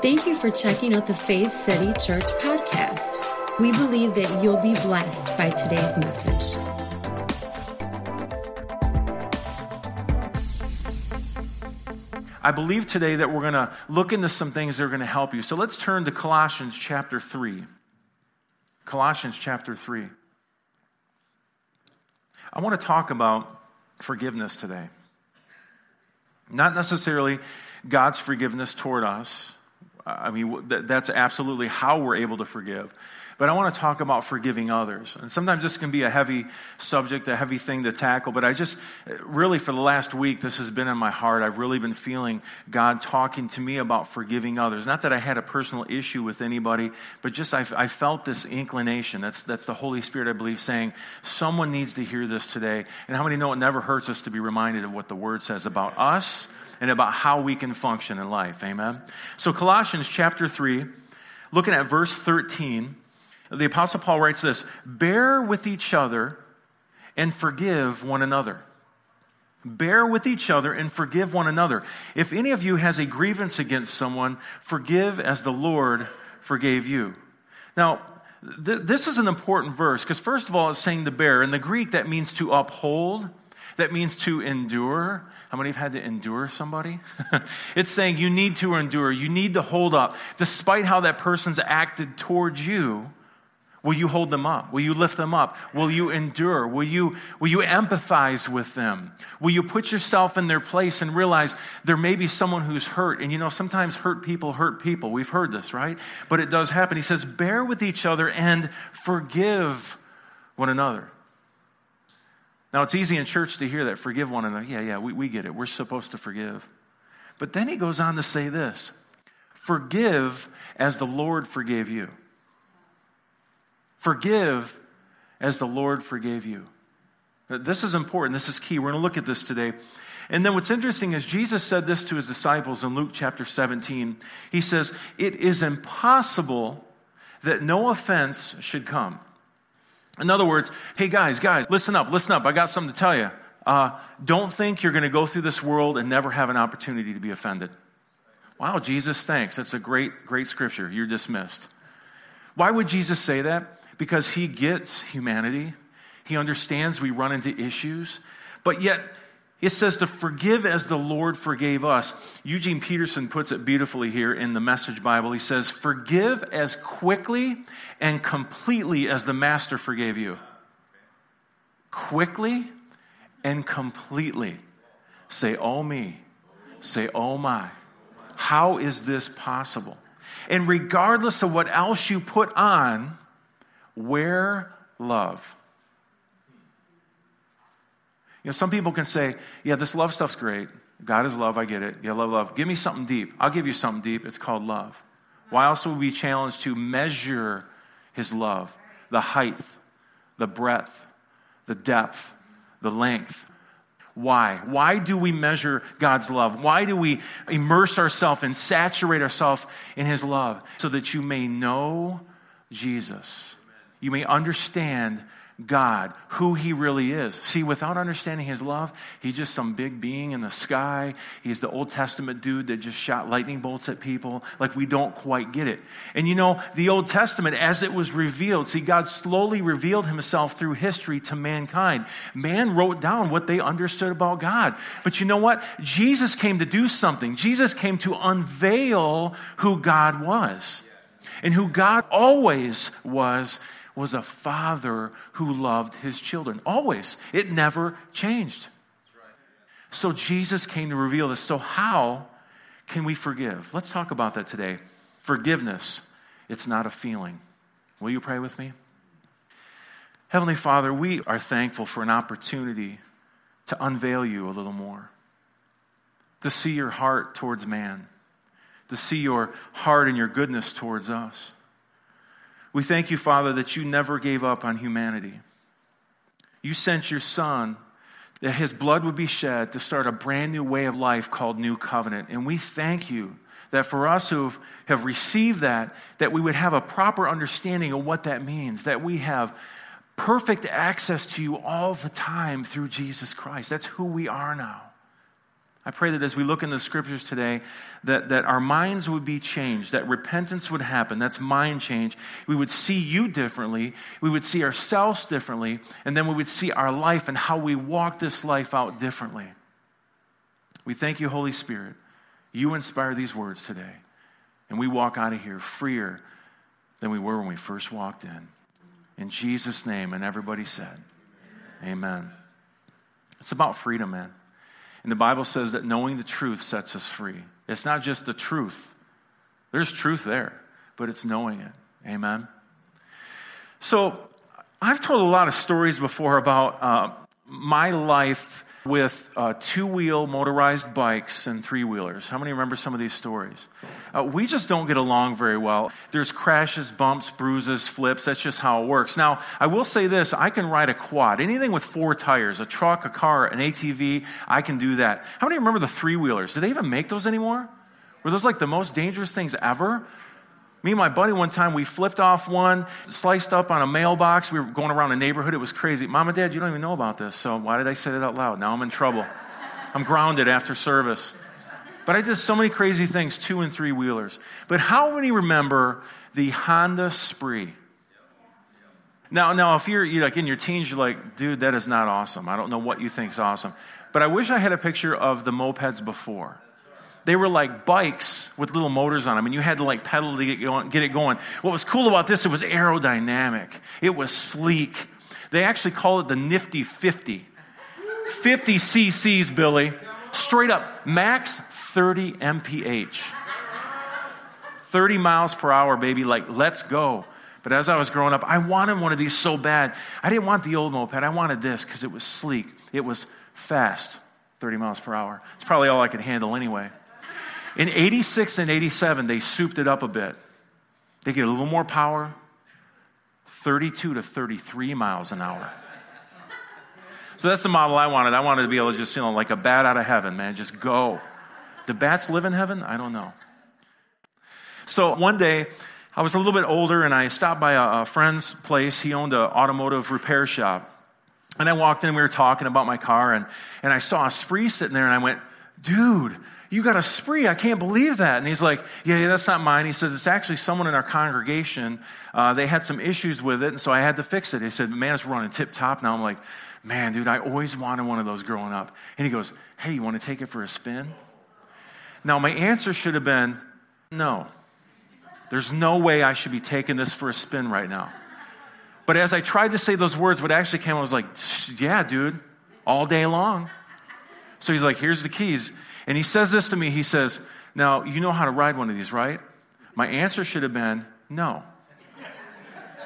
Thank you for checking out the Faith City Church podcast. We believe that you'll be blessed by today's message. I believe today that we're going to look into some things that are going to help you. So let's turn to Colossians chapter 3. Colossians chapter 3. I want to talk about forgiveness today. Not necessarily God's forgiveness toward us. I mean, that's absolutely how we're able to forgive. But I want to talk about forgiving others. And sometimes this can be a heavy subject, a heavy thing to tackle. But I just, really for the last week, this has been in my heart. I've really been feeling God talking to me about forgiving others. Not that I had a personal issue with anybody, but just I felt this inclination. That's the Holy Spirit, I believe, saying someone needs to hear this today. And how many know it never hurts us to be reminded of what the Word says about us and about how we can function in life. Amen? So Colossians chapter 3, looking at verse 13, the Apostle Paul writes this: bear with each other and forgive one another. Bear with each other and forgive one another. If any of you has a grievance against someone, forgive as the Lord forgave you. Now, this is an important verse because first of all, it's saying to bear. In the Greek, that means to uphold. That means to endure. How many have had to endure somebody? It's saying you need to endure. You need to hold up. Despite how that person's acted towards you, will you hold them up? Will you lift them up? Will you endure? Will you empathize with them? Will you put yourself in their place and realize there may be someone who's hurt? And you know, sometimes hurt people hurt people. We've heard this, right? But it does happen. He says, bear with each other and forgive one another. Now, it's easy in church to hear that, forgive one another. Yeah, we get it. We're supposed to forgive. But then he goes on to say this: forgive as the Lord forgave you. Forgive as the Lord forgave you. This is important. This is key. We're going to look at this today. And then what's interesting is Jesus said this to his disciples in Luke chapter 17. He says, it is impossible that no offense should come. In other words, hey guys, listen up. I got something to tell you. Don't think you're going to go through this world and never have an opportunity to be offended. Wow, Jesus, thanks. That's a great, great scripture. You're dismissed. Why would Jesus say that? Because he gets humanity. He understands we run into issues. But yet, it says to forgive as the Lord forgave us. Eugene Peterson puts it beautifully here in the Message Bible. He says, forgive as quickly and completely as the Master forgave you. Quickly and completely. Say, oh me. Say, oh my. How is this possible? And regardless of what else you put on, wear love. You know, some people can say, yeah, this love stuff's great. God is love, I get it. Yeah, love. Give me something deep. I'll give you something deep. It's called love. Why else would we be challenged to measure his love? The height, the breadth, the depth, the length. Why? Why do we measure God's love? Why do we immerse ourselves and saturate ourselves in his love? So that you may know Jesus. You may understand God, who he really is. See, without understanding his love, he's just some big being in the sky. He's the Old Testament dude that just shot lightning bolts at people. Like, we don't quite get it. And you know, the Old Testament, as it was revealed, see, God slowly revealed himself through history to mankind. Man wrote down what they understood about God. But you know what? Jesus came to do something. Jesus came to unveil who God was. And who God always was a father who loved his children. Always. It never changed. So Jesus came to reveal this. So how can we forgive? Let's talk about that today. Forgiveness, it's not a feeling. Will you pray with me? Heavenly Father, we are thankful for an opportunity to unveil you a little more, to see your heart towards man, to see your heart and your goodness towards us. We thank you, Father, that you never gave up on humanity. You sent your Son that his blood would be shed to start a brand new way of life called New Covenant. And we thank you that for us who have received that we would have a proper understanding of what that means, that we have perfect access to you all the time through Jesus Christ. That's who we are now. I pray that as we look in the scriptures today, that our minds would be changed, that repentance would happen. That's mind change. We would see you differently. We would see ourselves differently. And then we would see our life and how we walk this life out differently. We thank you, Holy Spirit. You inspire these words today. And we walk out of here freer than we were when we first walked in. In Jesus' name. And everybody said, Amen. It's about freedom, man. And the Bible says that knowing the truth sets us free. It's not just the truth. There's truth there, but it's knowing it. Amen? So I've told a lot of stories before about my life with two-wheel motorized bikes and three-wheelers. How many remember some of these stories? We just don't get along very well. There's crashes, bumps, bruises, flips. That's just how it works. Now, I will say this. I can ride a quad. Anything with four tires, a truck, a car, an ATV, I can do that. How many remember the three-wheelers? Do they even make those anymore? Were those like the most dangerous things ever? Me and my buddy one time, we flipped off one, sliced up on a mailbox. We were going around a neighborhood. It was crazy. Mom and Dad, you don't even know about this, so why did I say that out loud? Now I'm in trouble. I'm grounded after service. But I did so many crazy things, two- and three-wheelers. But how many remember the Honda Spree? Now, if you're like in your teens, you're like, dude, that is not awesome. I don't know what you think is awesome. But I wish I had a picture of the mopeds before. They were like bikes with little motors on them, and you had to like pedal to get it going. What was cool about this, it was aerodynamic. It was sleek. They actually call it the Nifty 50. 50 cc's, Billy. Straight up, max 30 mph. 30 miles per hour, baby, like let's go. But as I was growing up, I wanted one of these so bad. I didn't want the old moped. I wanted this because it was sleek. It was fast, 30 miles per hour. It's probably all I could handle anyway. In 86 and 87, they souped it up a bit. They get a little more power, 32 to 33 miles an hour. So that's the model I wanted. I wanted to be able to just, like a bat out of heaven, man, just go. Do bats live in heaven? I don't know. So one day, I was a little bit older, and I stopped by a friend's place. He owned an automotive repair shop. And I walked in, and we were talking about my car, and I saw a Spree sitting there, and I went, dude, you got a Spree. I can't believe that. And he's like, yeah, that's not mine. He says, it's actually someone in our congregation. They had some issues with it, and so I had to fix it. He said, man, it's running tip-top now. I'm like, man, dude, I always wanted one of those growing up. And he goes, hey, you want to take it for a spin? Now, my answer should have been, no. There's no way I should be taking this for a spin right now. But as I tried to say those words, what actually came, I was like, yeah, dude, all day long. So he's like, here's the keys. And he says this to me. He says, now, you know how to ride one of these, right? My answer should have been, no.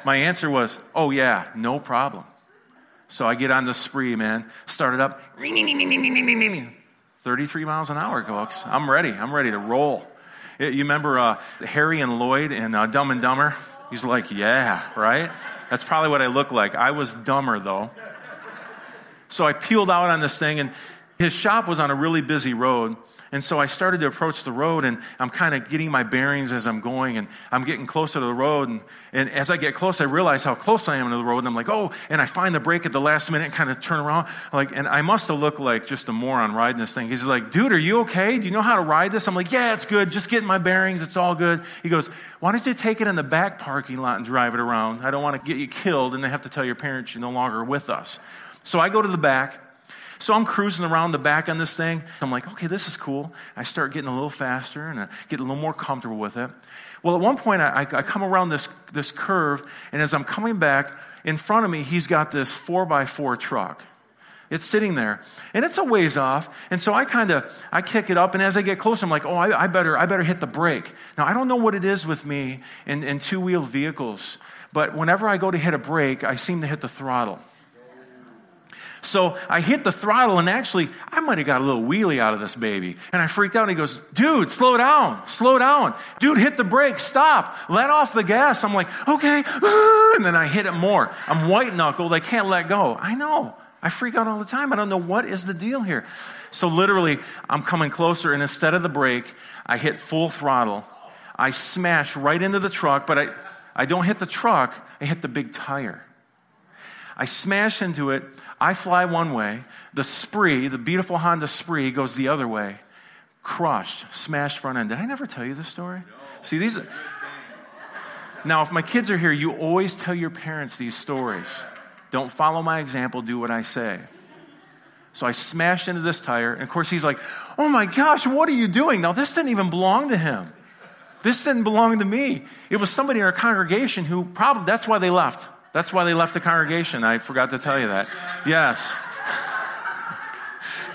My answer was, oh, yeah, no problem. So I get on the Spree, man. Start it up. 33 miles an hour, folks. I'm ready. I'm ready to roll. You remember Harry and Lloyd in Dumb and Dumber? He's like, yeah, right? That's probably what I look like. I was dumber, though. So I peeled out on this thing, and his shop was on a really busy road, and so I started to approach the road, and I'm kind of getting my bearings as I'm going, and I'm getting closer to the road, and as I get close, I realize how close I am to the road, and I'm like, oh, and I find the brake at the last minute and kind of turn around, like, and I must have looked like just a moron riding this thing. He's like, dude, are you okay? Do you know how to ride this? I'm like, yeah, it's good. Just getting my bearings. It's all good. He goes, why don't you take it in the back parking lot and drive it around? I don't want to get you killed, and they have to tell your parents you're no longer with us. So I go to the back. So I'm cruising around the back on this thing. I'm like, okay, this is cool. I start getting a little faster and I get a little more comfortable with it. Well, at one point, I come around this curve, and as I'm coming back, in front of me, he's got this 4x4 truck. It's sitting there, and it's a ways off, and so I kick it up, and as I get closer, I'm like, oh, I better hit the brake. Now, I don't know what it is with me in two-wheeled vehicles, but whenever I go to hit a brake, I seem to hit the throttle. So I hit the throttle, and actually, I might have got a little wheelie out of this baby. And I freaked out, and he goes, dude, slow down, slow down. Dude, hit the brake, stop, let off the gas. I'm like, okay, and then I hit it more. I'm white-knuckled, I can't let go. I know, I freak out all the time. I don't know what is the deal here. So literally, I'm coming closer, and instead of the brake, I hit full throttle. I smash right into the truck, but I don't hit the truck, I hit the big tire. I smash into it. I fly one way. The Spree, the beautiful Honda Spree, goes the other way. Crushed, smashed front end. Did I never tell you this story? No. See, these are... Now, if my kids are here, you always tell your parents these stories. Don't follow my example. Do what I say. So I smashed into this tire. And, of course, he's like, oh, my gosh, what are you doing? Now, this didn't even belong to him. This didn't belong to me. It was somebody in our congregation who probably, that's why they left. That's why they left the congregation. I forgot to tell you that. Yes.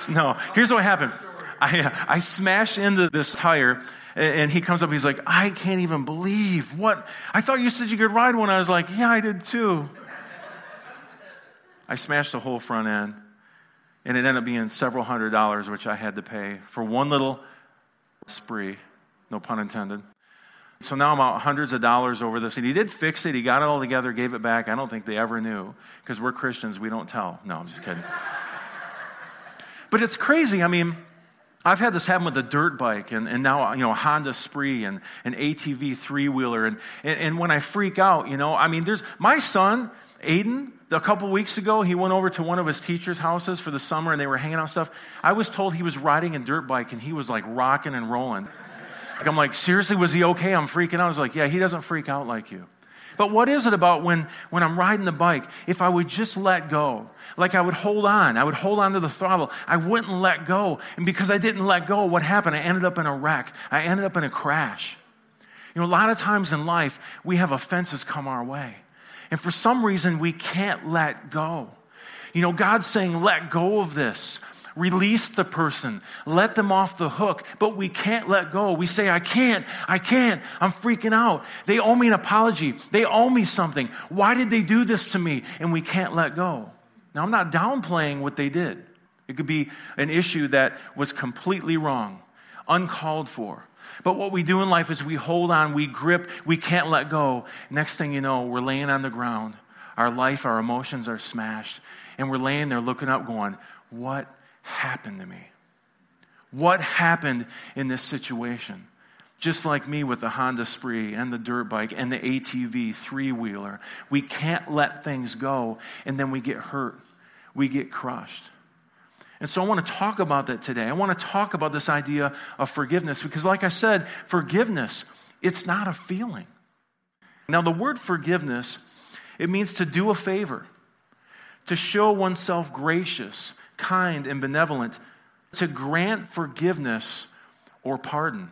No, here's what happened. I smashed into this tire, and he comes up. He's like, I can't even believe what. I thought you said you could ride one. I was like, yeah, I did too. I smashed the whole front end, and it ended up being several $100s, which I had to pay for one little spree, no pun intended. So now I'm out hundreds of dollars over this. And he did fix it. He got it all together, gave it back. I don't think they ever knew because we're Christians. We don't tell. No, I'm just kidding. But it's crazy. I mean, I've had this happen with a dirt bike and now, you know, Honda Spree and an ATV three-wheeler. And when I freak out, you know, I mean, there's my son, Aiden, a couple weeks ago, he went over to one of his teacher's houses for the summer and they were hanging out stuff. I was told he was riding a dirt bike and he was like rocking and rolling. Like, I'm like, seriously, was he okay? I'm freaking out. I was like, yeah, he doesn't freak out like you. But what is it about when I'm riding the bike, if I would just let go, like I would hold on to the throttle. I wouldn't let go. And because I didn't let go, what happened? I ended up in a wreck. I ended up in a crash. You know, a lot of times in life, we have offenses come our way. And for some reason, we can't let go. You know, God's saying, let go of this. Release the person. Let them off the hook. But we can't let go. We say, I can't. I'm freaking out. They owe me an apology. They owe me something. Why did they do this to me? And we can't let go. Now, I'm not downplaying what they did. It could be an issue that was completely wrong, uncalled for. But what we do in life is we hold on, we grip, we can't let go. Next thing you know, we're laying on the ground. Our life, our emotions are smashed. And we're laying there looking up going, what happened to me? What happened in this situation? Just like me with the Honda Spree and the dirt bike and the ATV three-wheeler, we can't let things go, and then we get hurt. We get crushed. And so I want to talk about that today. I want to talk about this idea of forgiveness because, like I said, forgiveness, it's not a feeling. Now, the word forgiveness, it means to do a favor, to show oneself gracious, kind and benevolent, to grant forgiveness or pardon.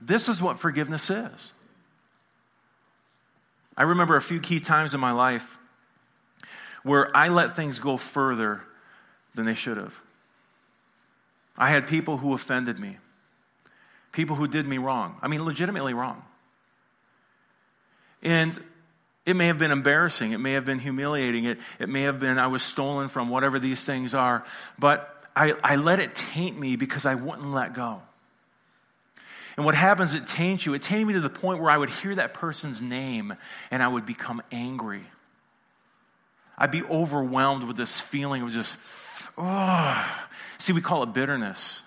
This is what forgiveness is. I remember a few key times in my life where I let things go further than they should have. I had people who offended me, people who did me wrong. I mean, legitimately wrong. And it may have been embarrassing. It may have been humiliating. It may have been I was stolen from, whatever these things are. But I let it taint me because I wouldn't let go. And what happens, it taints you. It tainted me to the point where I would hear that person's name and I would become angry. I'd be overwhelmed with this feeling of just, oh. See, we call it bitterness.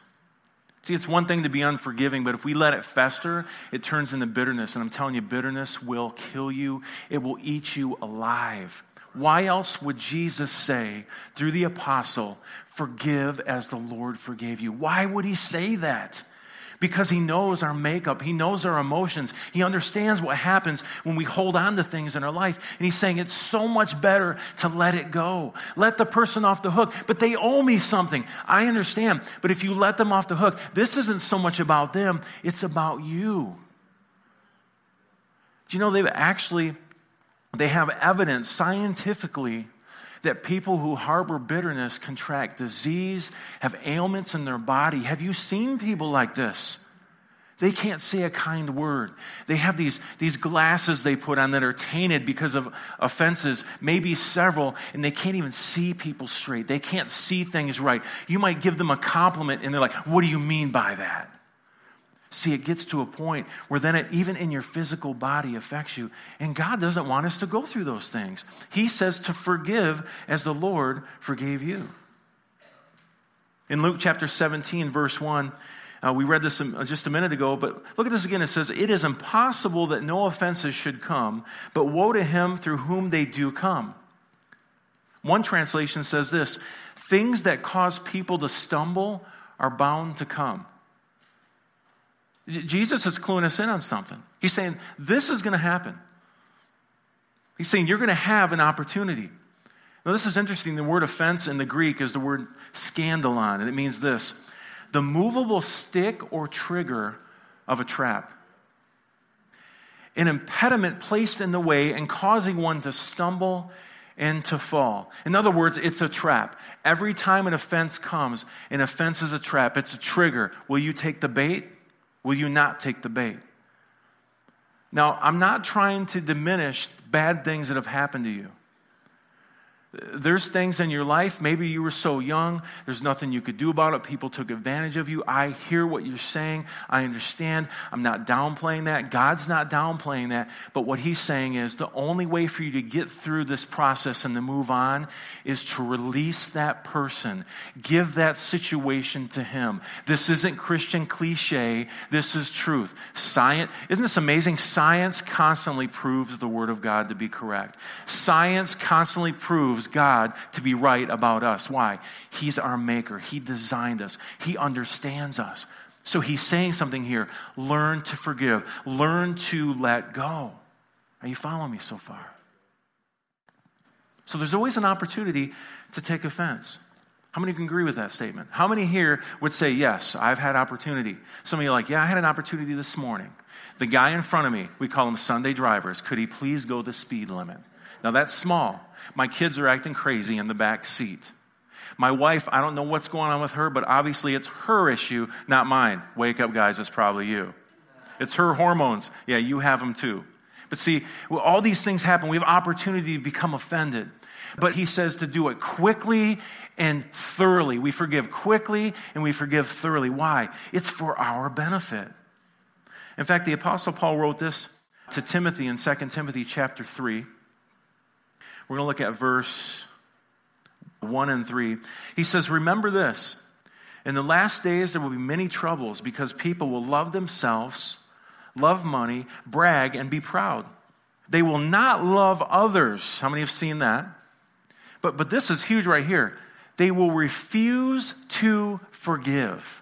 See, it's one thing to be unforgiving, but if we let it fester, it turns into bitterness. And I'm telling you, bitterness will kill you. It will eat you alive. Why else would Jesus say through the apostle, forgive as the Lord forgave you? Why would he say that? Because he knows our makeup. He knows our emotions. He understands what happens when we hold on to things in our life. And he's saying it's so much better to let it go. Let the person off the hook. But they owe me something. I understand. But if you let them off the hook, this isn't so much about them. It's about you. Do you know they have evidence scientifically that people who harbor bitterness contract disease, have ailments in their body. Have you seen people like this? They can't say a kind word. They have these glasses they put on that are tainted because of offenses, maybe several, and they can't even see people straight. They can't see things right. You might give them a compliment, and they're like, what do you mean by that? See, it gets to a point where then it even in your physical body affects you. And God doesn't want us to go through those things. He says to forgive as the Lord forgave you. In Luke chapter 17, verse 1, we read this just a minute ago, but look at this again. It says, it is impossible that no offenses should come, but woe to him through whom they do come. One translation says this: things that cause people to stumble are bound to come. Jesus is cluing us in on something. He's saying, this is going to happen. He's saying, you're going to have an opportunity. Now, this is interesting. The word offense in the Greek is the word scandalon, and it means this: the movable stick or trigger of a trap. An impediment placed in the way and causing one to stumble and to fall. In other words, it's a trap. Every time an offense comes, an offense is a trap. It's a trigger. Will you take the bait? Will you not take the bait? Now, I'm not trying to diminish bad things that have happened to you. There's things in your life, maybe you were so young, there's nothing you could do about it. People took advantage of you. I hear what you're saying. I understand. I'm not downplaying that. God's not downplaying that. But what he's saying is the only way for you to get through this process and to move on is to release that person. Give that situation to him. This isn't Christian cliche. This is truth. Science, isn't this amazing? Science constantly proves the word of God to be correct. Science constantly proves God to be right about us. Why? He's our maker. He designed us. He understands us. So he's saying something here. Learn to forgive. Learn to let go. Are you following me so far? So there's always an opportunity to take offense. How many can agree with that statement? How many here would say, yes, I've had opportunity? Some of you are like, yeah, I had an opportunity this morning. The guy in front of me, we call him Sunday drivers. Could he please go the speed limit? Now that's small. My kids are acting crazy in the back seat. My wife, I don't know what's going on with her, but obviously it's her issue, not mine. Wake up, guys, it's probably you. It's her hormones. Yeah, you have them too. But see, all these things happen. We have opportunity to become offended. But he says to do it quickly and thoroughly. We forgive quickly and we forgive thoroughly. Why? It's for our benefit. In fact, the Apostle Paul wrote this to Timothy in 2 Timothy chapter 3. We're going to look at verse 1 and 3. He says, remember this, in the last days there will be many troubles because people will love themselves, love money, brag, and be proud. They will not love others. How many have seen that? But this is huge right here. They will refuse to forgive.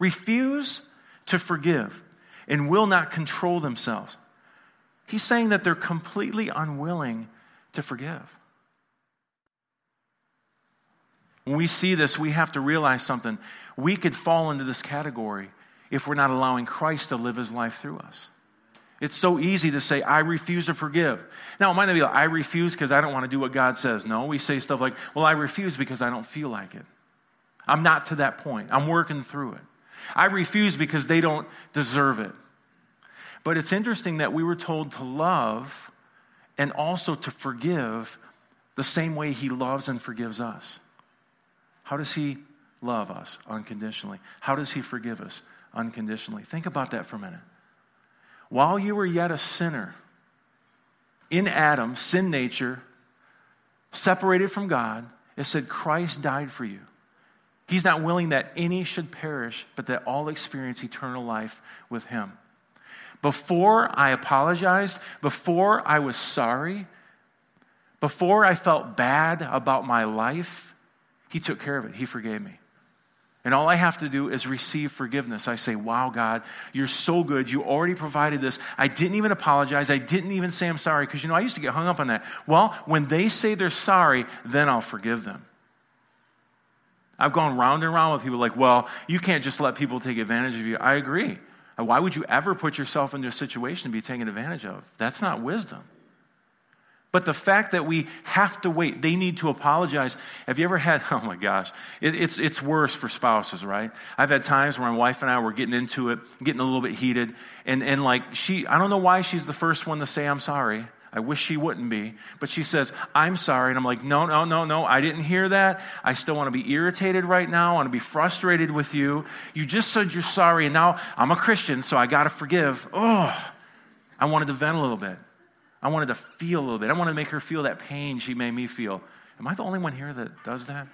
Refuse to forgive and will not control themselves. He's saying that they're completely unwilling to forgive. When we see this, we have to realize something. We could fall into this category if we're not allowing Christ to live his life through us. It's so easy to say, I refuse to forgive. Now, it might not be like, I refuse because I don't want to do what God says. No, we say stuff like, well, I refuse because I don't feel like it. I'm not to that point. I'm working through it. I refuse because they don't deserve it. But it's interesting that we were told to love and also to forgive the same way he loves and forgives us. How does he love us unconditionally? How does he forgive us unconditionally? Think about that for a minute. While you were yet a sinner, in Adam, sin nature, separated from God, it said Christ died for you. He's not willing that any should perish, but that all experience eternal life with him. Before I apologized, before I was sorry, before I felt bad about my life, he took care of it. He forgave me. And all I have to do is receive forgiveness. I say, wow, God, you're so good. You already provided this. I didn't even apologize. I didn't even say I'm sorry because, I used to get hung up on that. Well, when they say they're sorry, then I'll forgive them. I've gone round and round with people like, well, you can't just let people take advantage of you. I agree. Why would you ever put yourself into a situation to be taken advantage of? That's not wisdom. But the fact that we have to wait, they need to apologize. Have you ever had, oh my gosh, it's worse for spouses, right? I've had times where my wife and I were getting into it, getting a little bit heated, and like she, I don't know why she's the first one to say, I'm sorry. I wish she wouldn't be, but she says, I'm sorry. And I'm like, no, I didn't hear that. I still want to be irritated right now. I want to be frustrated with you. You just said you're sorry, and now I'm a Christian, so I got to forgive. Oh, I wanted to vent a little bit. I wanted to feel a little bit. I wanted to make her feel that pain she made me feel. Am I the only one here that does that?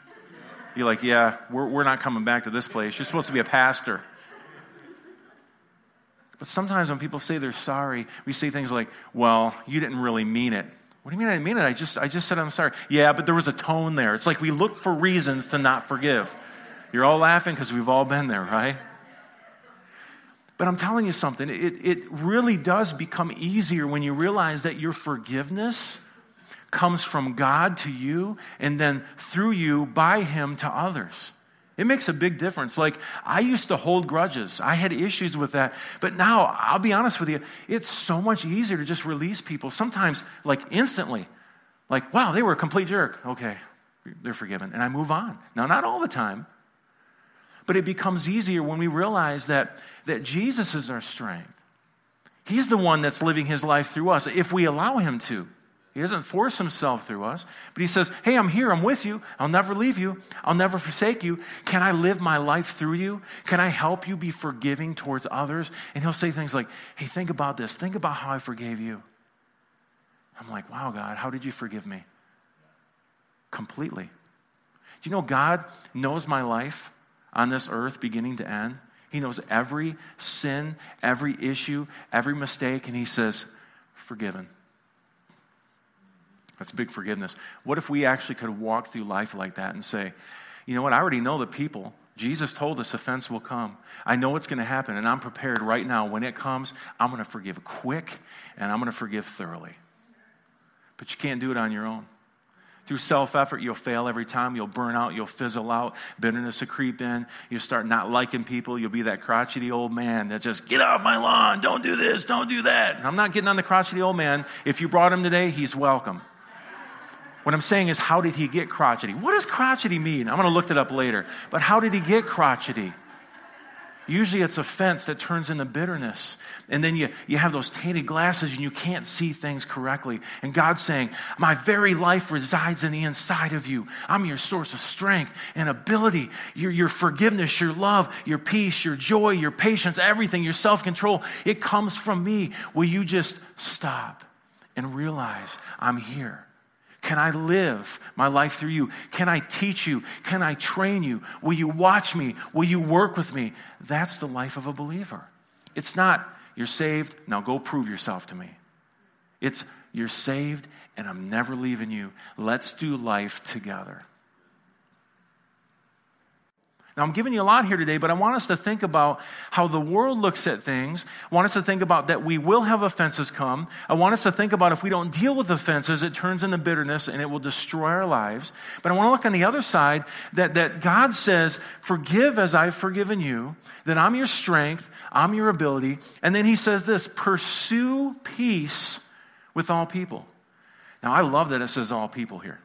You're like, yeah, we're not coming back to this place. You're supposed to be a pastor. But sometimes when people say they're sorry, we say things like, well, you didn't really mean it. What do you mean I didn't mean it? I just said I'm sorry. Yeah, but there was a tone there. It's like we look for reasons to not forgive. You're all laughing because we've all been there, right? But I'm telling you something. It really does become easier when you realize that your forgiveness comes from God to you and then through you by him to others. It makes a big difference. Like, I used to hold grudges. I had issues with that. But now, I'll be honest with you, it's so much easier to just release people. Sometimes, like, instantly. Like, wow, they were a complete jerk. Okay, they're forgiven. And I move on. Now, not all the time. But it becomes easier when we realize that Jesus is our strength. He's the one that's living his life through us, if we allow him to. He doesn't force himself through us, but he says, hey, I'm here, I'm with you, I'll never leave you, I'll never forsake you. Can I live my life through you? Can I help you be forgiving towards others? And he'll say things like, hey, think about this, think about how I forgave you. I'm like, wow, God, how did you forgive me? Completely. Do you know God knows my life on this earth beginning to end? He knows every sin, every issue, every mistake, and he says, forgiven. That's big forgiveness. What if we actually could walk through life like that and say, you know what, I already know the people. Jesus told us offense will come. I know it's going to happen, and I'm prepared right now. When it comes, I'm going to forgive quick, and I'm going to forgive thoroughly. But you can't do it on your own. Through self-effort, you'll fail every time. You'll burn out. You'll fizzle out. Bitterness will creep in. You'll start not liking people. You'll be that crotchety old man that just, get off my lawn. Don't do this. Don't do that. And I'm not getting on the crotchety old man. If you brought him today, he's welcome. What I'm saying is, how did he get crotchety? What does crotchety mean? I'm going to look it up later. But how did he get crotchety? Usually it's offense that turns into bitterness. And then you have those tainted glasses and you can't see things correctly. And God's saying, my very life resides in the inside of you. I'm your source of strength and ability. Your forgiveness, your love, your peace, your joy, your patience, everything, your self-control. It comes from me. Will you just stop and realize I'm here? Can I live my life through you? Can I teach you? Can I train you? Will you watch me? Will you work with me? That's the life of a believer. It's not, you're saved, now go prove yourself to me. It's, you're saved, and I'm never leaving you. Let's do life together. Now, I'm giving you a lot here today, but I want us to think about how the world looks at things. I want us to think about that we will have offenses come. I want us to think about if we don't deal with offenses, it turns into bitterness and it will destroy our lives. But I want to look on the other side that God says, forgive as I've forgiven you, that I'm your strength, I'm your ability. And then he says this, pursue peace with all people. Now, I love that it says all people here.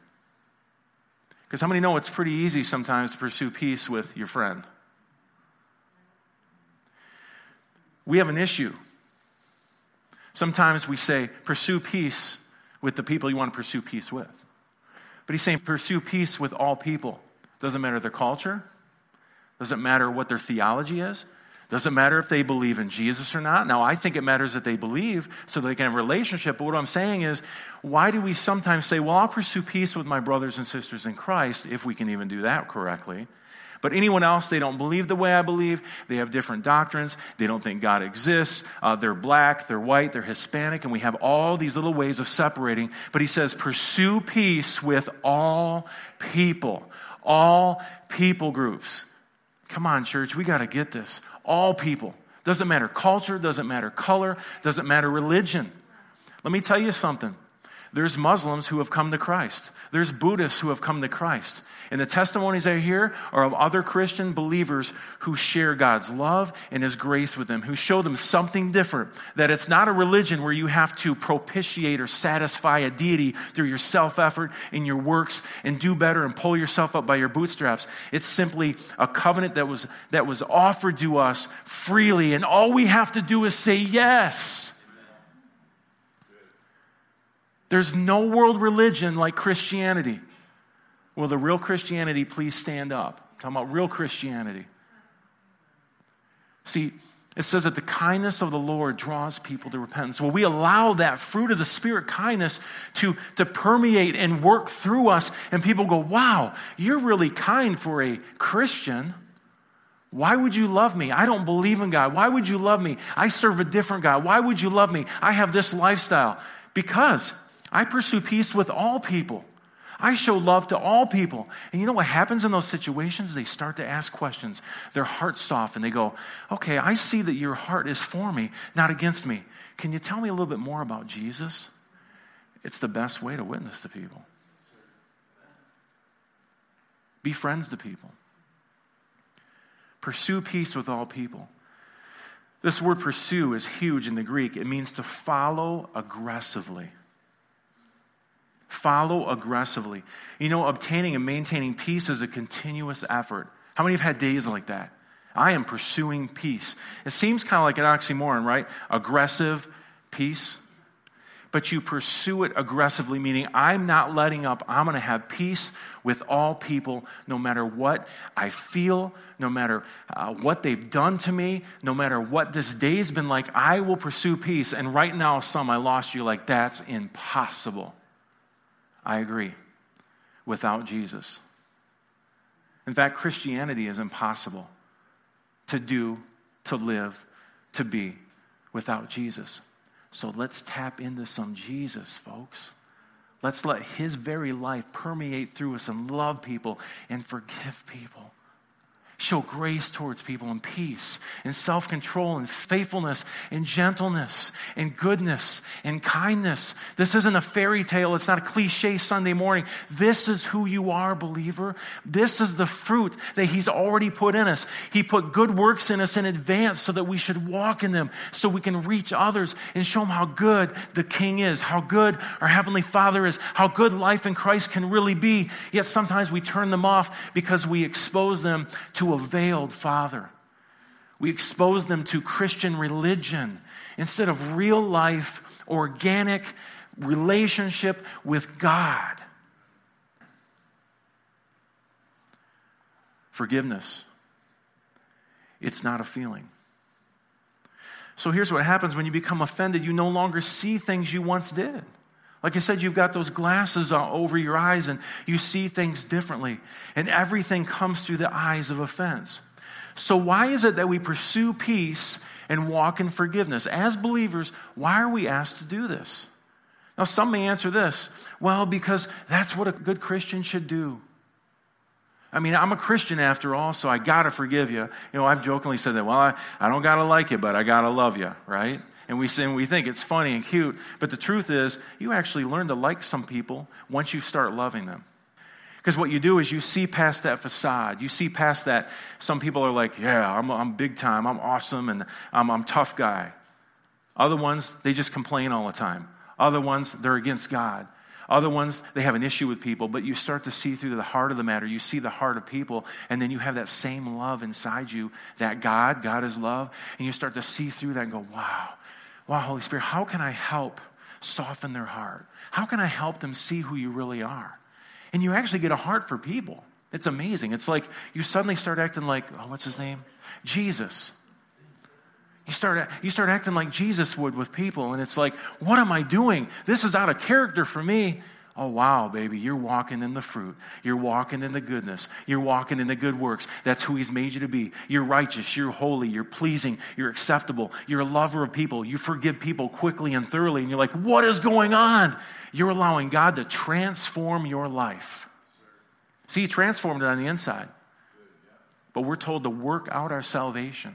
Because how many know it's pretty easy sometimes to pursue peace with your friend? We have an issue. Sometimes we say, pursue peace with the people you want to pursue peace with. But he's saying, pursue peace with all people. Doesn't matter their culture. Doesn't matter what their theology is. Doesn't matter if they believe in Jesus or not. Now, I think it matters that they believe so they can have a relationship. But what I'm saying is, why do we sometimes say, well, I'll pursue peace with my brothers and sisters in Christ, if we can even do that correctly. But anyone else, they don't believe the way I believe. They have different doctrines. They don't think God exists. They're black, they're white, they're Hispanic, and we have all these little ways of separating. But he says, pursue peace with all people groups. Come on, church, we got to get this. All people. Doesn't matter culture, doesn't matter color, doesn't matter religion. Let me tell you something. There's Muslims who have come to Christ. There's Buddhists who have come to Christ. And the testimonies I hear are of other Christian believers who share God's love and his grace with them, who show them something different, that it's not a religion where you have to propitiate or satisfy a deity through your self-effort and your works and do better and pull yourself up by your bootstraps. It's simply a covenant that was offered to us freely, and all we have to do is say yes. There's no world religion like Christianity. Will the real Christianity please stand up? I'm talking about real Christianity. See, it says that the kindness of the Lord draws people to repentance. Will we allow that fruit of the Spirit, kindness, to permeate and work through us? And people go, wow, you're really kind for a Christian. Why would you love me? I don't believe in God. Why would you love me? I serve a different God. Why would you love me? I have this lifestyle. Because I pursue peace with all people. I show love to all people. And you know what happens in those situations? They start to ask questions. Their hearts soften. They go, okay, I see that your heart is for me, not against me. Can you tell me a little bit more about Jesus? It's the best way to witness to people. Be friends to people. Pursue peace with all people. This word pursue is huge in the Greek. It means to follow aggressively. Follow aggressively. You know, obtaining and maintaining peace is a continuous effort. How many have had days like that? I am pursuing peace. It seems kind of like an oxymoron, right? Aggressive peace. But you pursue it aggressively, meaning I'm not letting up. I'm going to have peace with all people, no matter what I feel, no matter what they've done to me, no matter what this day's been like, I will pursue peace. And right now, some I lost you like, that's impossible. I agree. Without Jesus. In fact, Christianity is impossible to do, to live, to be without Jesus. So let's tap into some Jesus, folks. Let's let his very life permeate through us and love people and forgive people. Show grace towards people and peace and self-control and faithfulness and gentleness and goodness and kindness. This isn't a fairy tale. It's not a cliche Sunday morning. This is who you are, believer. This is the fruit that he's already put in us. He put good works in us in advance so that we should walk in them, so we can reach others and show them how good the King is, how good our Heavenly Father is, how good life in Christ can really be. Yet sometimes we turn them off because we expose them to a veiled father. We expose them to Christian religion instead of real life, organic relationship with God. Forgiveness. It's not a feeling. So here's what happens when you become offended. You no longer see things you once did. Like I said, you've got those glasses over your eyes and you see things differently. And everything comes through the eyes of offense. So why is it that we pursue peace and walk in forgiveness? As believers, why are we asked to do this? Now, some may answer this. Well, because that's what a good Christian should do. I mean, I'm a Christian after all, so I got to forgive you. You know, I've jokingly said that. Well, I don't got to like you, but I got to love you, right? And we say, and we think it's funny and cute, but the truth is, you actually learn to like some people once you start loving them. Because what you do is you see past that facade. You see past that. Some people are like, yeah, I'm big time, I'm awesome, and I'm tough guy. Other ones, they just complain all the time. Other ones, they're against God. Other ones, they have an issue with people, but you start to see through the heart of the matter. You see the heart of people, and then you have that same love inside you, that God is love, and you start to see through that and go, wow, Holy Spirit, how can I help soften their heart? How can I help them see who you really are? And you actually get a heart for people. It's amazing. It's like you suddenly start acting like, oh, what's his name? Jesus. You start acting like Jesus would with people, and it's like, what am I doing? This is out of character for me. Oh, wow, baby, you're walking in the fruit. You're walking in the goodness. You're walking in the good works. That's who he's made you to be. You're righteous. You're holy. You're pleasing. You're acceptable. You're a lover of people. You forgive people quickly and thoroughly. And you're like, what is going on? You're allowing God to transform your life. See, he transformed it on the inside. But we're told to work out our salvation.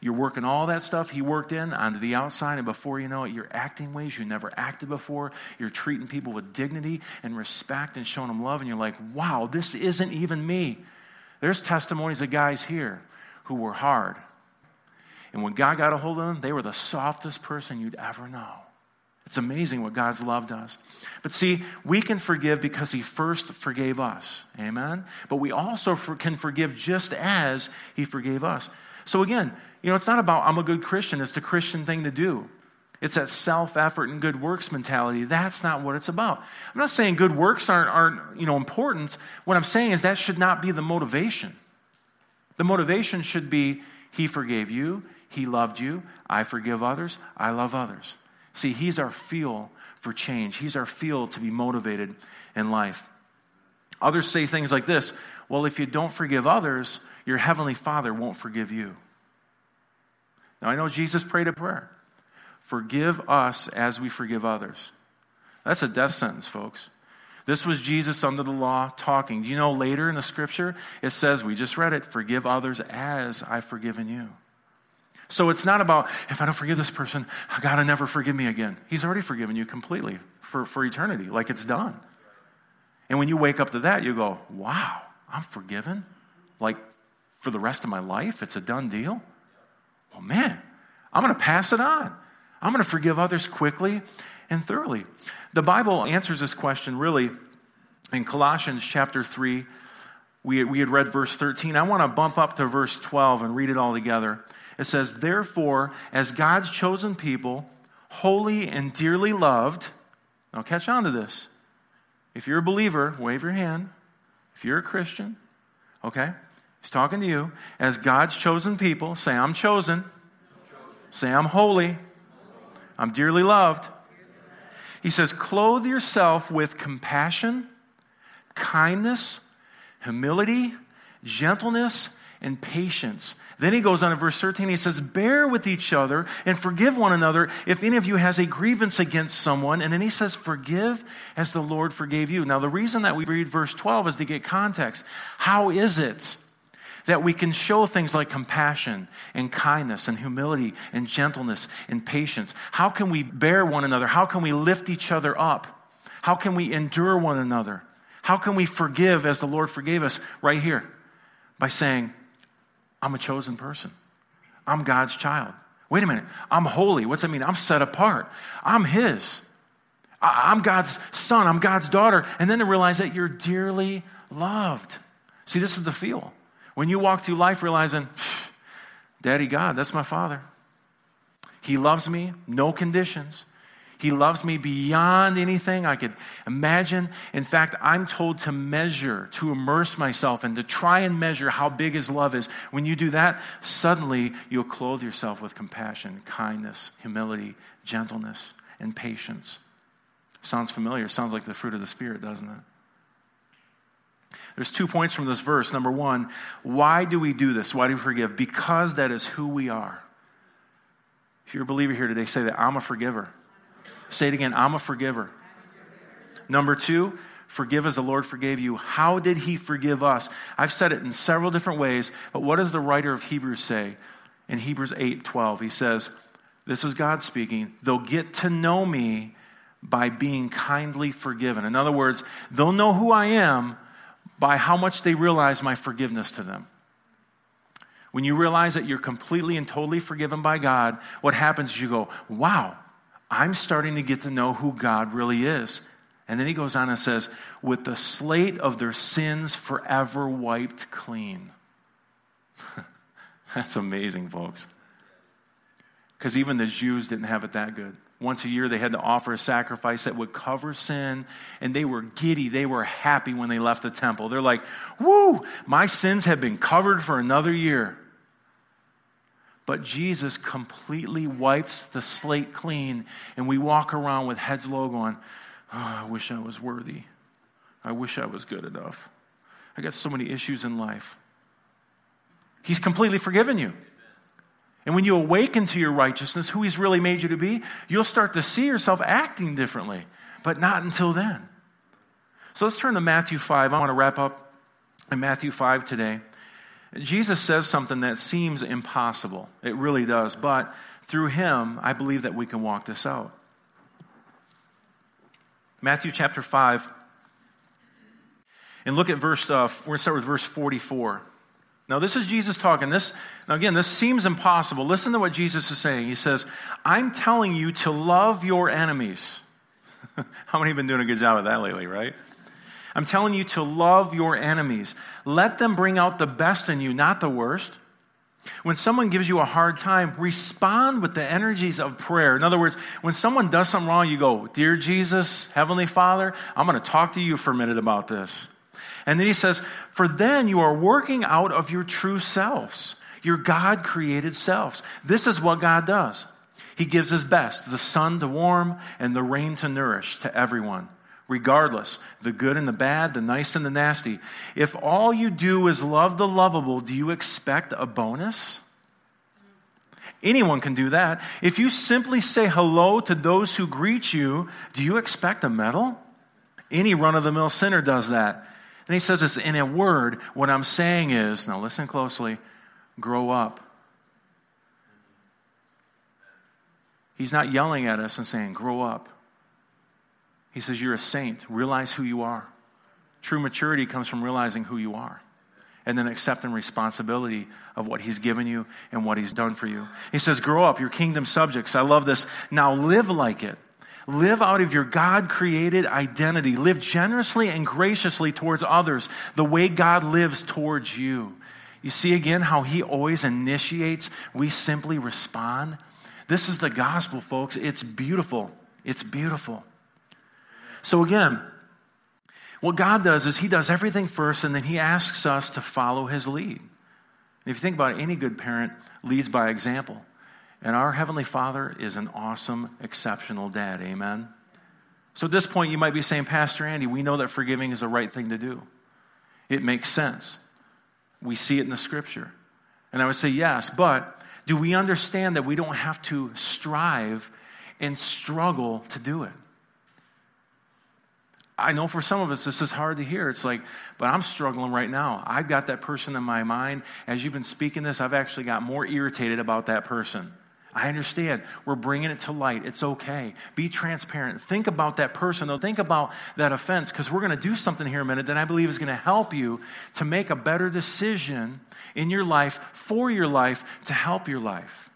You're working all that stuff he worked in onto the outside, and before you know it, you're acting ways you never acted before. You're treating people with dignity and respect and showing them love, and you're like, wow, this isn't even me. There's testimonies of guys here who were hard. And when God got a hold of them, they were the softest person you'd ever know. It's amazing what God's love does. But see, we can forgive because he first forgave us. Amen? But we also can forgive just as he forgave us. So again, you know, it's not about I'm a good Christian. It's the Christian thing to do. It's that self-effort and good works mentality. That's not what it's about. I'm not saying good works aren't important. What I'm saying is that should not be the motivation. The motivation should be he forgave you. He loved you. I forgive others. I love others. See, he's our fuel for change. He's our fuel to be motivated in life. Others say things like this. Well, if you don't forgive others, your Heavenly Father won't forgive you. Now, I know Jesus prayed a prayer. Forgive us as we forgive others. That's a death sentence, folks. This was Jesus under the law talking. Do you know later in the scripture, it says, we just read it, forgive others as I've forgiven you. So it's not about, if I don't forgive this person, God will never forgive me again. He's already forgiven you completely for eternity, like it's done. And when you wake up to that, you go, wow, I'm forgiven? Like for the rest of my life, it's a done deal? Well, man, I'm going to pass it on. I'm going to forgive others quickly and thoroughly. The Bible answers this question really in Colossians chapter 3. We had read verse 13. I want to bump up to verse 12 and read it all together. It says, therefore, as God's chosen people, holy and dearly loved. Now catch on to this. If you're a believer, wave your hand. If you're a Christian, okay? He's talking to you. As God's chosen people, say, I'm chosen. Say, I'm holy. I'm dearly loved. He says, clothe yourself with compassion, kindness, humility, gentleness, and patience. Then he goes on in verse 13, he says, bear with each other and forgive one another if any of you has a grievance against someone. And then he says, forgive as the Lord forgave you. Now, the reason that we read verse 12 is to get context. How is it that we can show things like compassion and kindness and humility and gentleness and patience? How can we bear one another? How can we lift each other up? How can we endure one another? How can we forgive as the Lord forgave us? Right here, by saying, I'm a chosen person. I'm God's child. Wait a minute. I'm holy. What's that mean? I'm set apart. I'm his. I'm God's son. I'm God's daughter. And then to realize that you're dearly loved. See, this is the feel. When you walk through life realizing, Daddy God, that's my father. He loves me, no conditions. He loves me beyond anything I could imagine. In fact, I'm told to measure, to immerse myself, and to try and measure how big his love is. When you do that, suddenly you'll clothe yourself with compassion, kindness, humility, gentleness, and patience. Sounds familiar. Sounds like the fruit of the Spirit, doesn't it? There's 2 points from this verse. Number one, why do we do this? Why do we forgive? Because that is who we are. If you're a believer here today, say that I'm a forgiver. Say it again, I'm a forgiver. Number 2, forgive as the Lord forgave you. How did he forgive us? I've said it in several different ways, but what does the writer of Hebrews say? In Hebrews 8:12, he says, this is God speaking, they'll get to know me by being kindly forgiven. In other words, they'll know who I am by how much they realize my forgiveness to them. When you realize that you're completely and totally forgiven by God, what happens is you go, wow, I'm starting to get to know who God really is. And then he goes on and says, with the slate of their sins forever wiped clean. That's amazing, folks. Because even the Jews didn't have it that good. Once a year, they had to offer a sacrifice that would cover sin, and they were giddy. They were happy when they left the temple. They're like, woo, my sins have been covered for another year. But Jesus completely wipes the slate clean, and we walk around with heads low going, oh, I wish I was worthy. I wish I was good enough. I got so many issues in life. He's completely forgiven you. And when you awaken to your righteousness, who he's really made you to be, you'll start to see yourself acting differently, but not until then. So let's turn to Matthew 5. I want to wrap up in Matthew 5 today. Jesus says something that seems impossible. It really does. But through him, I believe that we can walk this out. Matthew chapter 5. And look at verse, we're going to start with verse 44. Now this is Jesus talking. Now again, this seems impossible. Listen to what Jesus is saying. He says, I'm telling you to love your enemies. How many have been doing a good job of that lately, right? I'm telling you to love your enemies. Let them bring out the best in you, not the worst. When someone gives you a hard time, respond with the energies of prayer. In other words, when someone does something wrong, you go, Dear Jesus, Heavenly Father, I'm going to talk to you for a minute about this. And then he says, for then you are working out of your true selves, your God-created selves. This is what God does. He gives his best, the sun to warm and the rain to nourish to everyone. Regardless, the good and the bad, the nice and the nasty. If all you do is love the lovable, do you expect a bonus? Anyone can do that. If you simply say hello to those who greet you, do you expect a medal? Any run-of-the-mill sinner does that. And he says this, in a word, what I'm saying is, now listen closely, grow up. He's not yelling at us and saying, grow up. He says, you're a saint. Realize who you are. True maturity comes from realizing who you are and then accepting responsibility of what he's given you and what he's done for you. He says, grow up, you're kingdom subjects. I love this. Now live like it. Live out of your God-created identity. Live generously and graciously towards others the way God lives towards you. You see again how he always initiates. We simply respond. This is the gospel, folks. It's beautiful. It's beautiful. So again, what God does is he does everything first, and then he asks us to follow his lead. And if you think about it, any good parent leads by example. And our Heavenly Father is an awesome, exceptional dad. Amen? So at this point, you might be saying, Pastor Andy, we know that forgiving is the right thing to do. It makes sense. We see it in the Scripture. And I would say, yes, but do we understand that we don't have to strive and struggle to do it? I know for some of us, this is hard to hear. It's like, but I'm struggling right now. I've got that person in my mind. As you've been speaking this, I've actually got more irritated about that person. I understand. We're bringing it to light. It's okay. Be transparent. Think about that person, though. Think about that offense, because we're going to do something here in a minute that I believe is going to help you to make a better decision in your life, for your life, to help your life.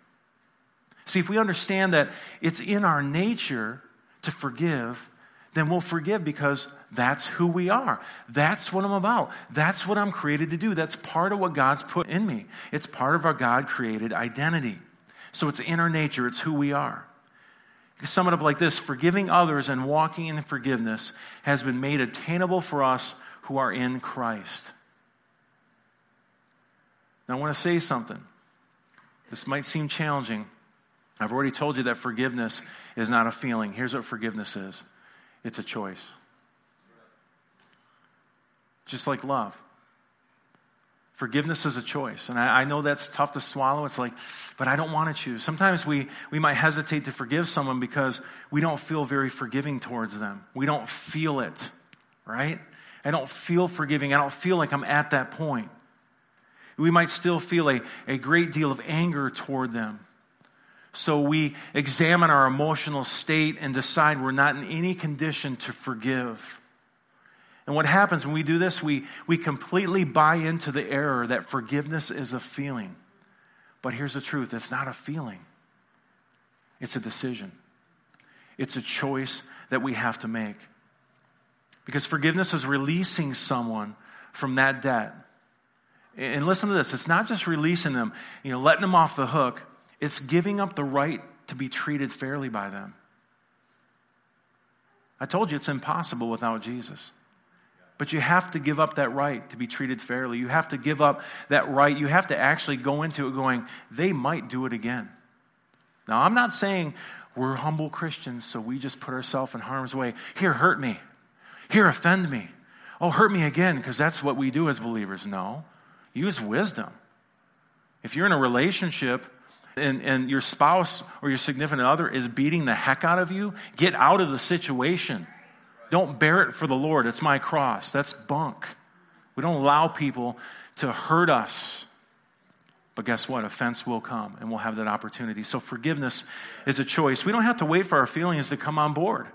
See, if we understand that it's in our nature to forgive, then we'll forgive because that's who we are. That's what I'm about. That's what I'm created to do. That's part of what God's put in me. It's part of our God-created identity. So it's in our nature. It's who we are. You can sum it up like this. Forgiving others and walking in forgiveness has been made attainable for us who are in Christ. Now, I want to say something. This might seem challenging. I've already told you that forgiveness is not a feeling. Here's what forgiveness is. It's a choice. Just like love. Forgiveness is a choice. And I know that's tough to swallow. It's like, but I don't want to choose. Sometimes we might hesitate to forgive someone because we don't feel very forgiving towards them. We don't feel it, right? I don't feel forgiving. I don't feel like I'm at that point. We might still feel a great deal of anger toward them. So we examine our emotional state and decide we're not in any condition to forgive. And what happens when we do this, we completely buy into the error that forgiveness is a feeling. But here's the truth, it's not a feeling. It's a decision. It's a choice that we have to make. Because forgiveness is releasing someone from that debt. And listen to this, it's not just releasing them, letting them off the hook. It's giving up the right to be treated fairly by them. I told you it's impossible without Jesus. But you have to give up that right to be treated fairly. You have to give up that right. You have to actually go into it going, they might do it again. Now, I'm not saying we're humble Christians, so we just put ourselves in harm's way. Here, hurt me. Here, offend me. Oh, hurt me again, because that's what we do as believers. No, use wisdom. If you're in a relationship and your spouse or your significant other is beating the heck out of you, get out of the situation. Don't bear it for the Lord. It's my cross. That's bunk. We don't allow people to hurt us. But guess what? Offense will come, and we'll have that opportunity. So forgiveness is a choice. We don't have to wait for our feelings to come on board.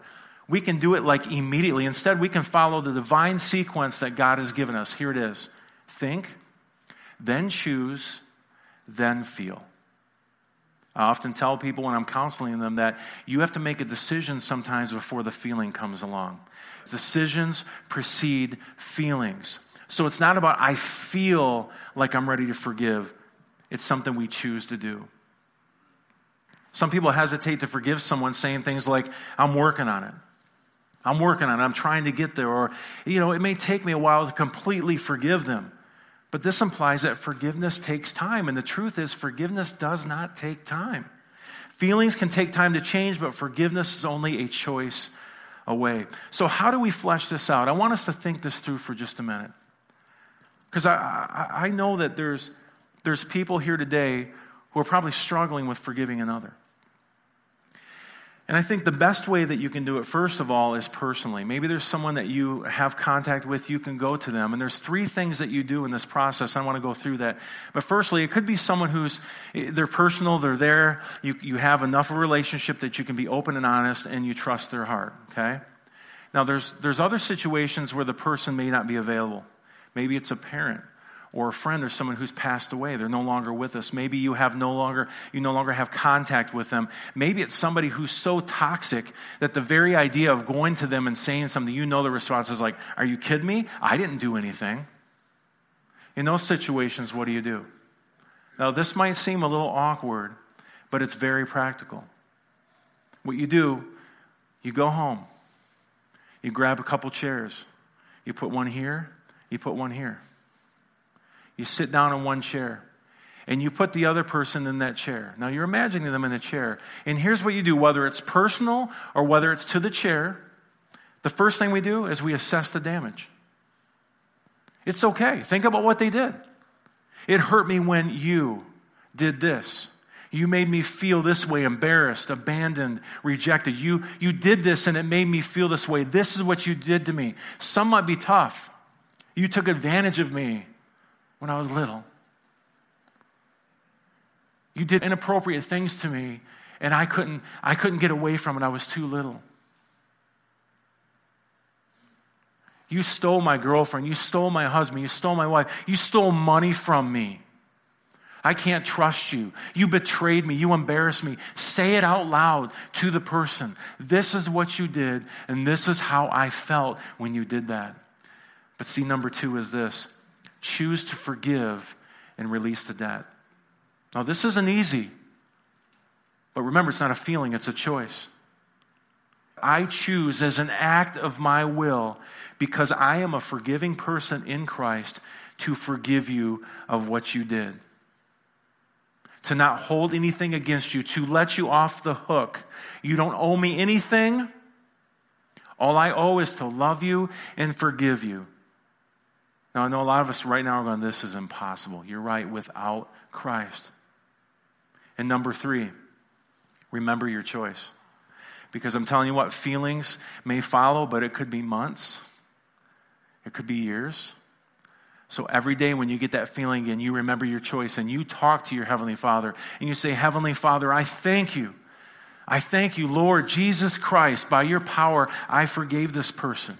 We can do it like immediately. Instead, we can follow the divine sequence that God has given us. Here it is. Think, then choose, then feel. I often tell people when I'm counseling them that you have to make a decision sometimes before the feeling comes along. Decisions precede feelings. So it's not about I feel like I'm ready to forgive. It's something we choose to do. Some people hesitate to forgive someone saying things like, I'm working on it. I'm working on it. I'm trying to get there. Or, it may take me a while to completely forgive them. But this implies that forgiveness takes time, and the truth is forgiveness does not take time. Feelings can take time to change, but forgiveness is only a choice away. So how do we flesh this out? I want us to think this through for just a minute. Because I know that there's people here today we're probably struggling with forgiving another. And I think the best way that you can do it, first of all, is personally. Maybe there's someone that you have contact with, you can go to them. And there's three things that you do in this process. I want to go through that. But firstly, it could be someone who's, they're personal, they're there. You have enough of a relationship that you can be open and honest and you trust their heart, okay? Now, there's other situations where the person may not be available. Maybe it's a parent or a friend or someone who's passed away. They're no longer with us. Maybe you no longer have contact with them. Maybe it's somebody who's so toxic that the very idea of going to them and saying something, you know the response is like, are you kidding me? I didn't do anything. In those situations, what do you do? Now, this might seem a little awkward, but it's very practical. What you do, you go home. You grab a couple chairs. You put one here. You put one here. You sit down in one chair, and you put the other person in that chair. Now, you're imagining them in a chair. And here's what you do, whether it's personal or whether it's to the chair. The first thing we do is we assess the damage. It's okay. Think about what they did. It hurt me when you did this. You made me feel this way, embarrassed, abandoned, rejected. You did this, and it made me feel this way. This is what you did to me. Some might be tough. You took advantage of me. When I was little, you did inappropriate things to me, and I couldn't get away from it. I was too little. You stole my girlfriend. You stole my husband. You stole my wife. You stole money from me. I can't trust you. You betrayed me. You embarrassed me. Say it out loud to the person. This is what you did, and this is how I felt when you did that. But see, number two is this. Choose to forgive and release the debt. Now, this isn't easy, but remember, it's not a feeling, it's a choice. I choose as an act of my will, because I am a forgiving person in Christ, to forgive you of what you did. To not hold anything against you, to let you off the hook. You don't owe me anything. All I owe is to love you and forgive you. Now, I know a lot of us right now are going, this is impossible. You're right, without Christ. And number three, remember your choice. Because I'm telling you what, feelings may follow, but it could be months. It could be years. So every day when you get that feeling again, you remember your choice and you talk to your Heavenly Father and you say, Heavenly Father, I thank you. I thank you, Lord Jesus Christ. By your power, I forgave this person.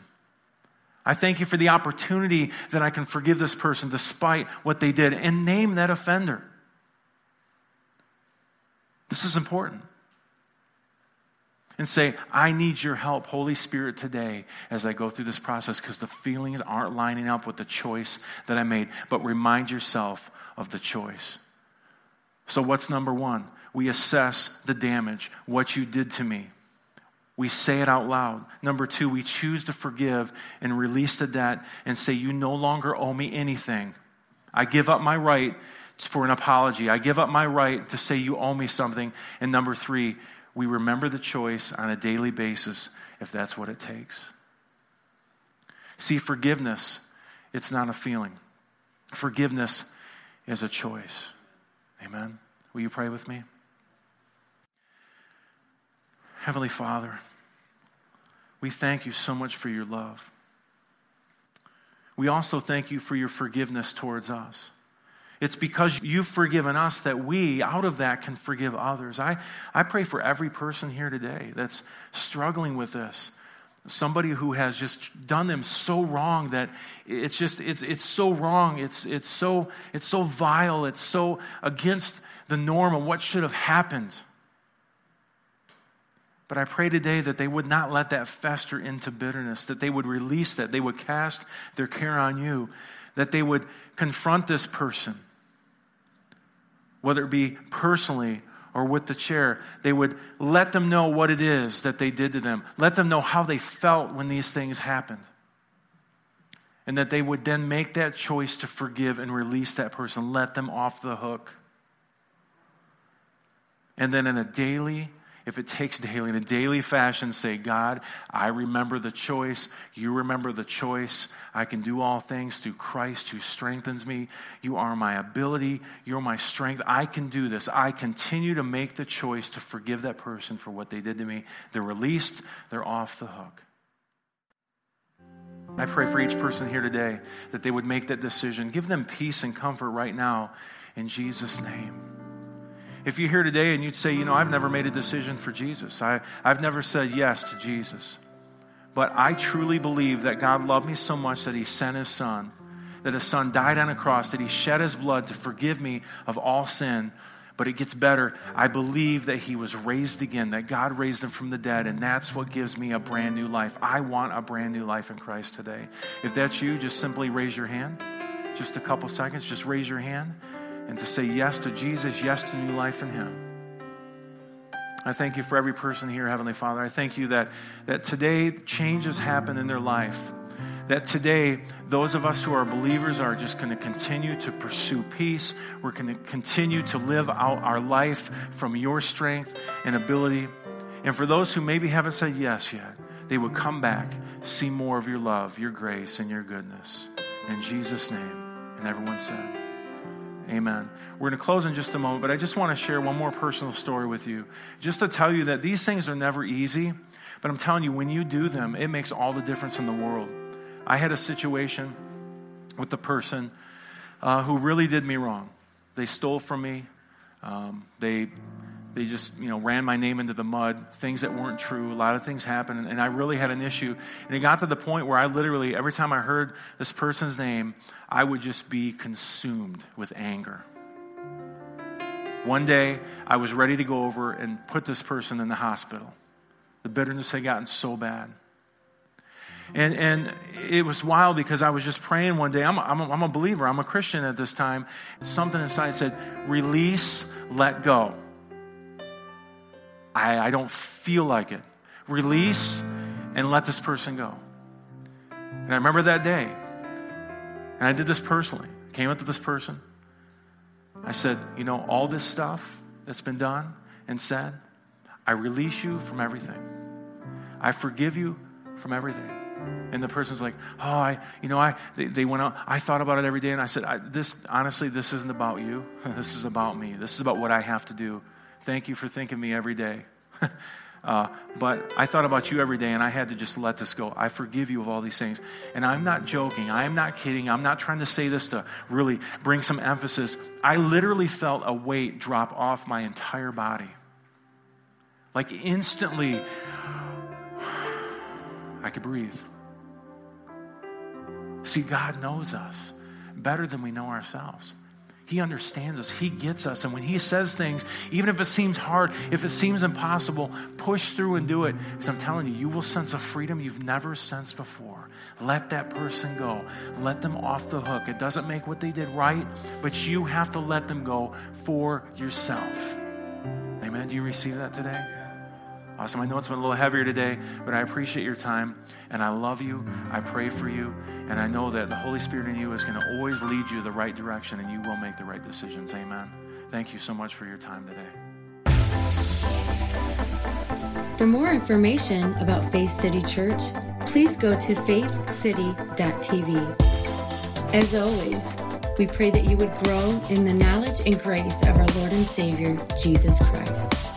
I thank you for the opportunity that I can forgive this person despite what they did, and name that offender. This is important. And say, I need your help, Holy Spirit, today as I go through this process, because the feelings aren't lining up with the choice that I made. But remind yourself of the choice. So what's number one? We assess the damage, what you did to me. We say it out loud. Number two, we choose to forgive and release the debt and say, you no longer owe me anything. I give up my right for an apology. I give up my right to say you owe me something. And number three, we remember the choice on a daily basis if that's what it takes. See, forgiveness, it's not a feeling. Forgiveness is a choice. Amen. Will you pray with me? Heavenly Father, we thank you so much for your love. We also thank you for your forgiveness towards us. It's because you've forgiven us that we, out of that, can forgive others. I pray for every person here today that's struggling with this. Somebody who has just done them so wrong that it's just, it's so wrong. It's so vile. It's so against the norm of what should have happened. But I pray today that they would not let that fester into bitterness, that they would release that, they would cast their care on you, that they would confront this person, whether it be personally or with the chair. They would let them know what it is that they did to them, let them know how they felt when these things happened, and that they would then make that choice to forgive and release that person, let them off the hook. And then in a daily if it takes daily, in a daily fashion, say, God, I remember the choice. You remember the choice. I can do all things through Christ who strengthens me. You are my ability. You're my strength. I can do this. I continue to make the choice to forgive that person for what they did to me. They're released. They're off the hook. I pray for each person here today that they would make that decision. Give them peace and comfort right now in Jesus' name. If you're here today and you'd say, you know, I've never made a decision for Jesus. I've never said yes to Jesus. But I truly believe that God loved me so much that he sent his son, that his son died on a cross, that he shed his blood to forgive me of all sin. But it gets better. I believe that he was raised again, that God raised him from the dead, and that's what gives me a brand new life. I want a brand new life in Christ today. If that's you, just simply raise your hand. Just a couple seconds, just raise your hand and to say yes to Jesus, yes to new life in him. I thank you for every person here, Heavenly Father. I thank you that today changes happen in their life. That today, those of us who are believers are just going to continue to pursue peace. We're going to continue to live out our life from your strength and ability. And for those who maybe haven't said yes yet, they would come back, see more of your love, your grace, and your goodness. In Jesus' name, and everyone said, amen. We're going to close in just a moment, but I just want to share one more personal story with you, just to tell you that these things are never easy, but I'm telling you, when you do them, it makes all the difference in the world. I had a situation with the person who really did me wrong. They stole from me. They just, you know, ran my name into the mud, things that weren't true. A lot of things happened, and I really had an issue. And it got to the point where I literally, every time I heard this person's name, I would just be consumed with anger. One day, I was ready to go over and put this person in the hospital. The bitterness had gotten so bad. And it was wild because I was just praying one day. I'm a believer. I'm a Christian at this time. Something inside said, release, let go. I don't feel like it. Release and let this person go. And I remember that day. And I did this personally. I came up to this person. I said, you know, all this stuff that's been done and said, I release you from everything. I forgive you from everything. And the person's like, they went out. I thought about it every day, and I said, this isn't about you. This is about me. This is about what I have to do. Thank you for thinking me every day. But I thought about you every day, and I had to just let this go. I forgive you of all these things. And I'm not joking. I am not kidding. I'm not trying to say this to really bring some emphasis. I literally felt a weight drop off my entire body. Like instantly, I could breathe. See, God knows us better than we know ourselves. He understands us. He gets us. And when he says things, even if it seems hard, if it seems impossible, push through and do it. Because I'm telling you, you will sense a freedom you've never sensed before. Let that person go. Let them off the hook. It doesn't make what they did right, but you have to let them go for yourself. Amen. Do you receive that today? Awesome. I know it's been a little heavier today, but I appreciate your time, and I love you. I pray for you, and I know that the Holy Spirit in you is going to always lead you the right direction, and you will make the right decisions. Amen. Thank you so much for your time today. For more information about Faith City Church, please go to faithcity.tv. As always, we pray that you would grow in the knowledge and grace of our Lord and Savior, Jesus Christ.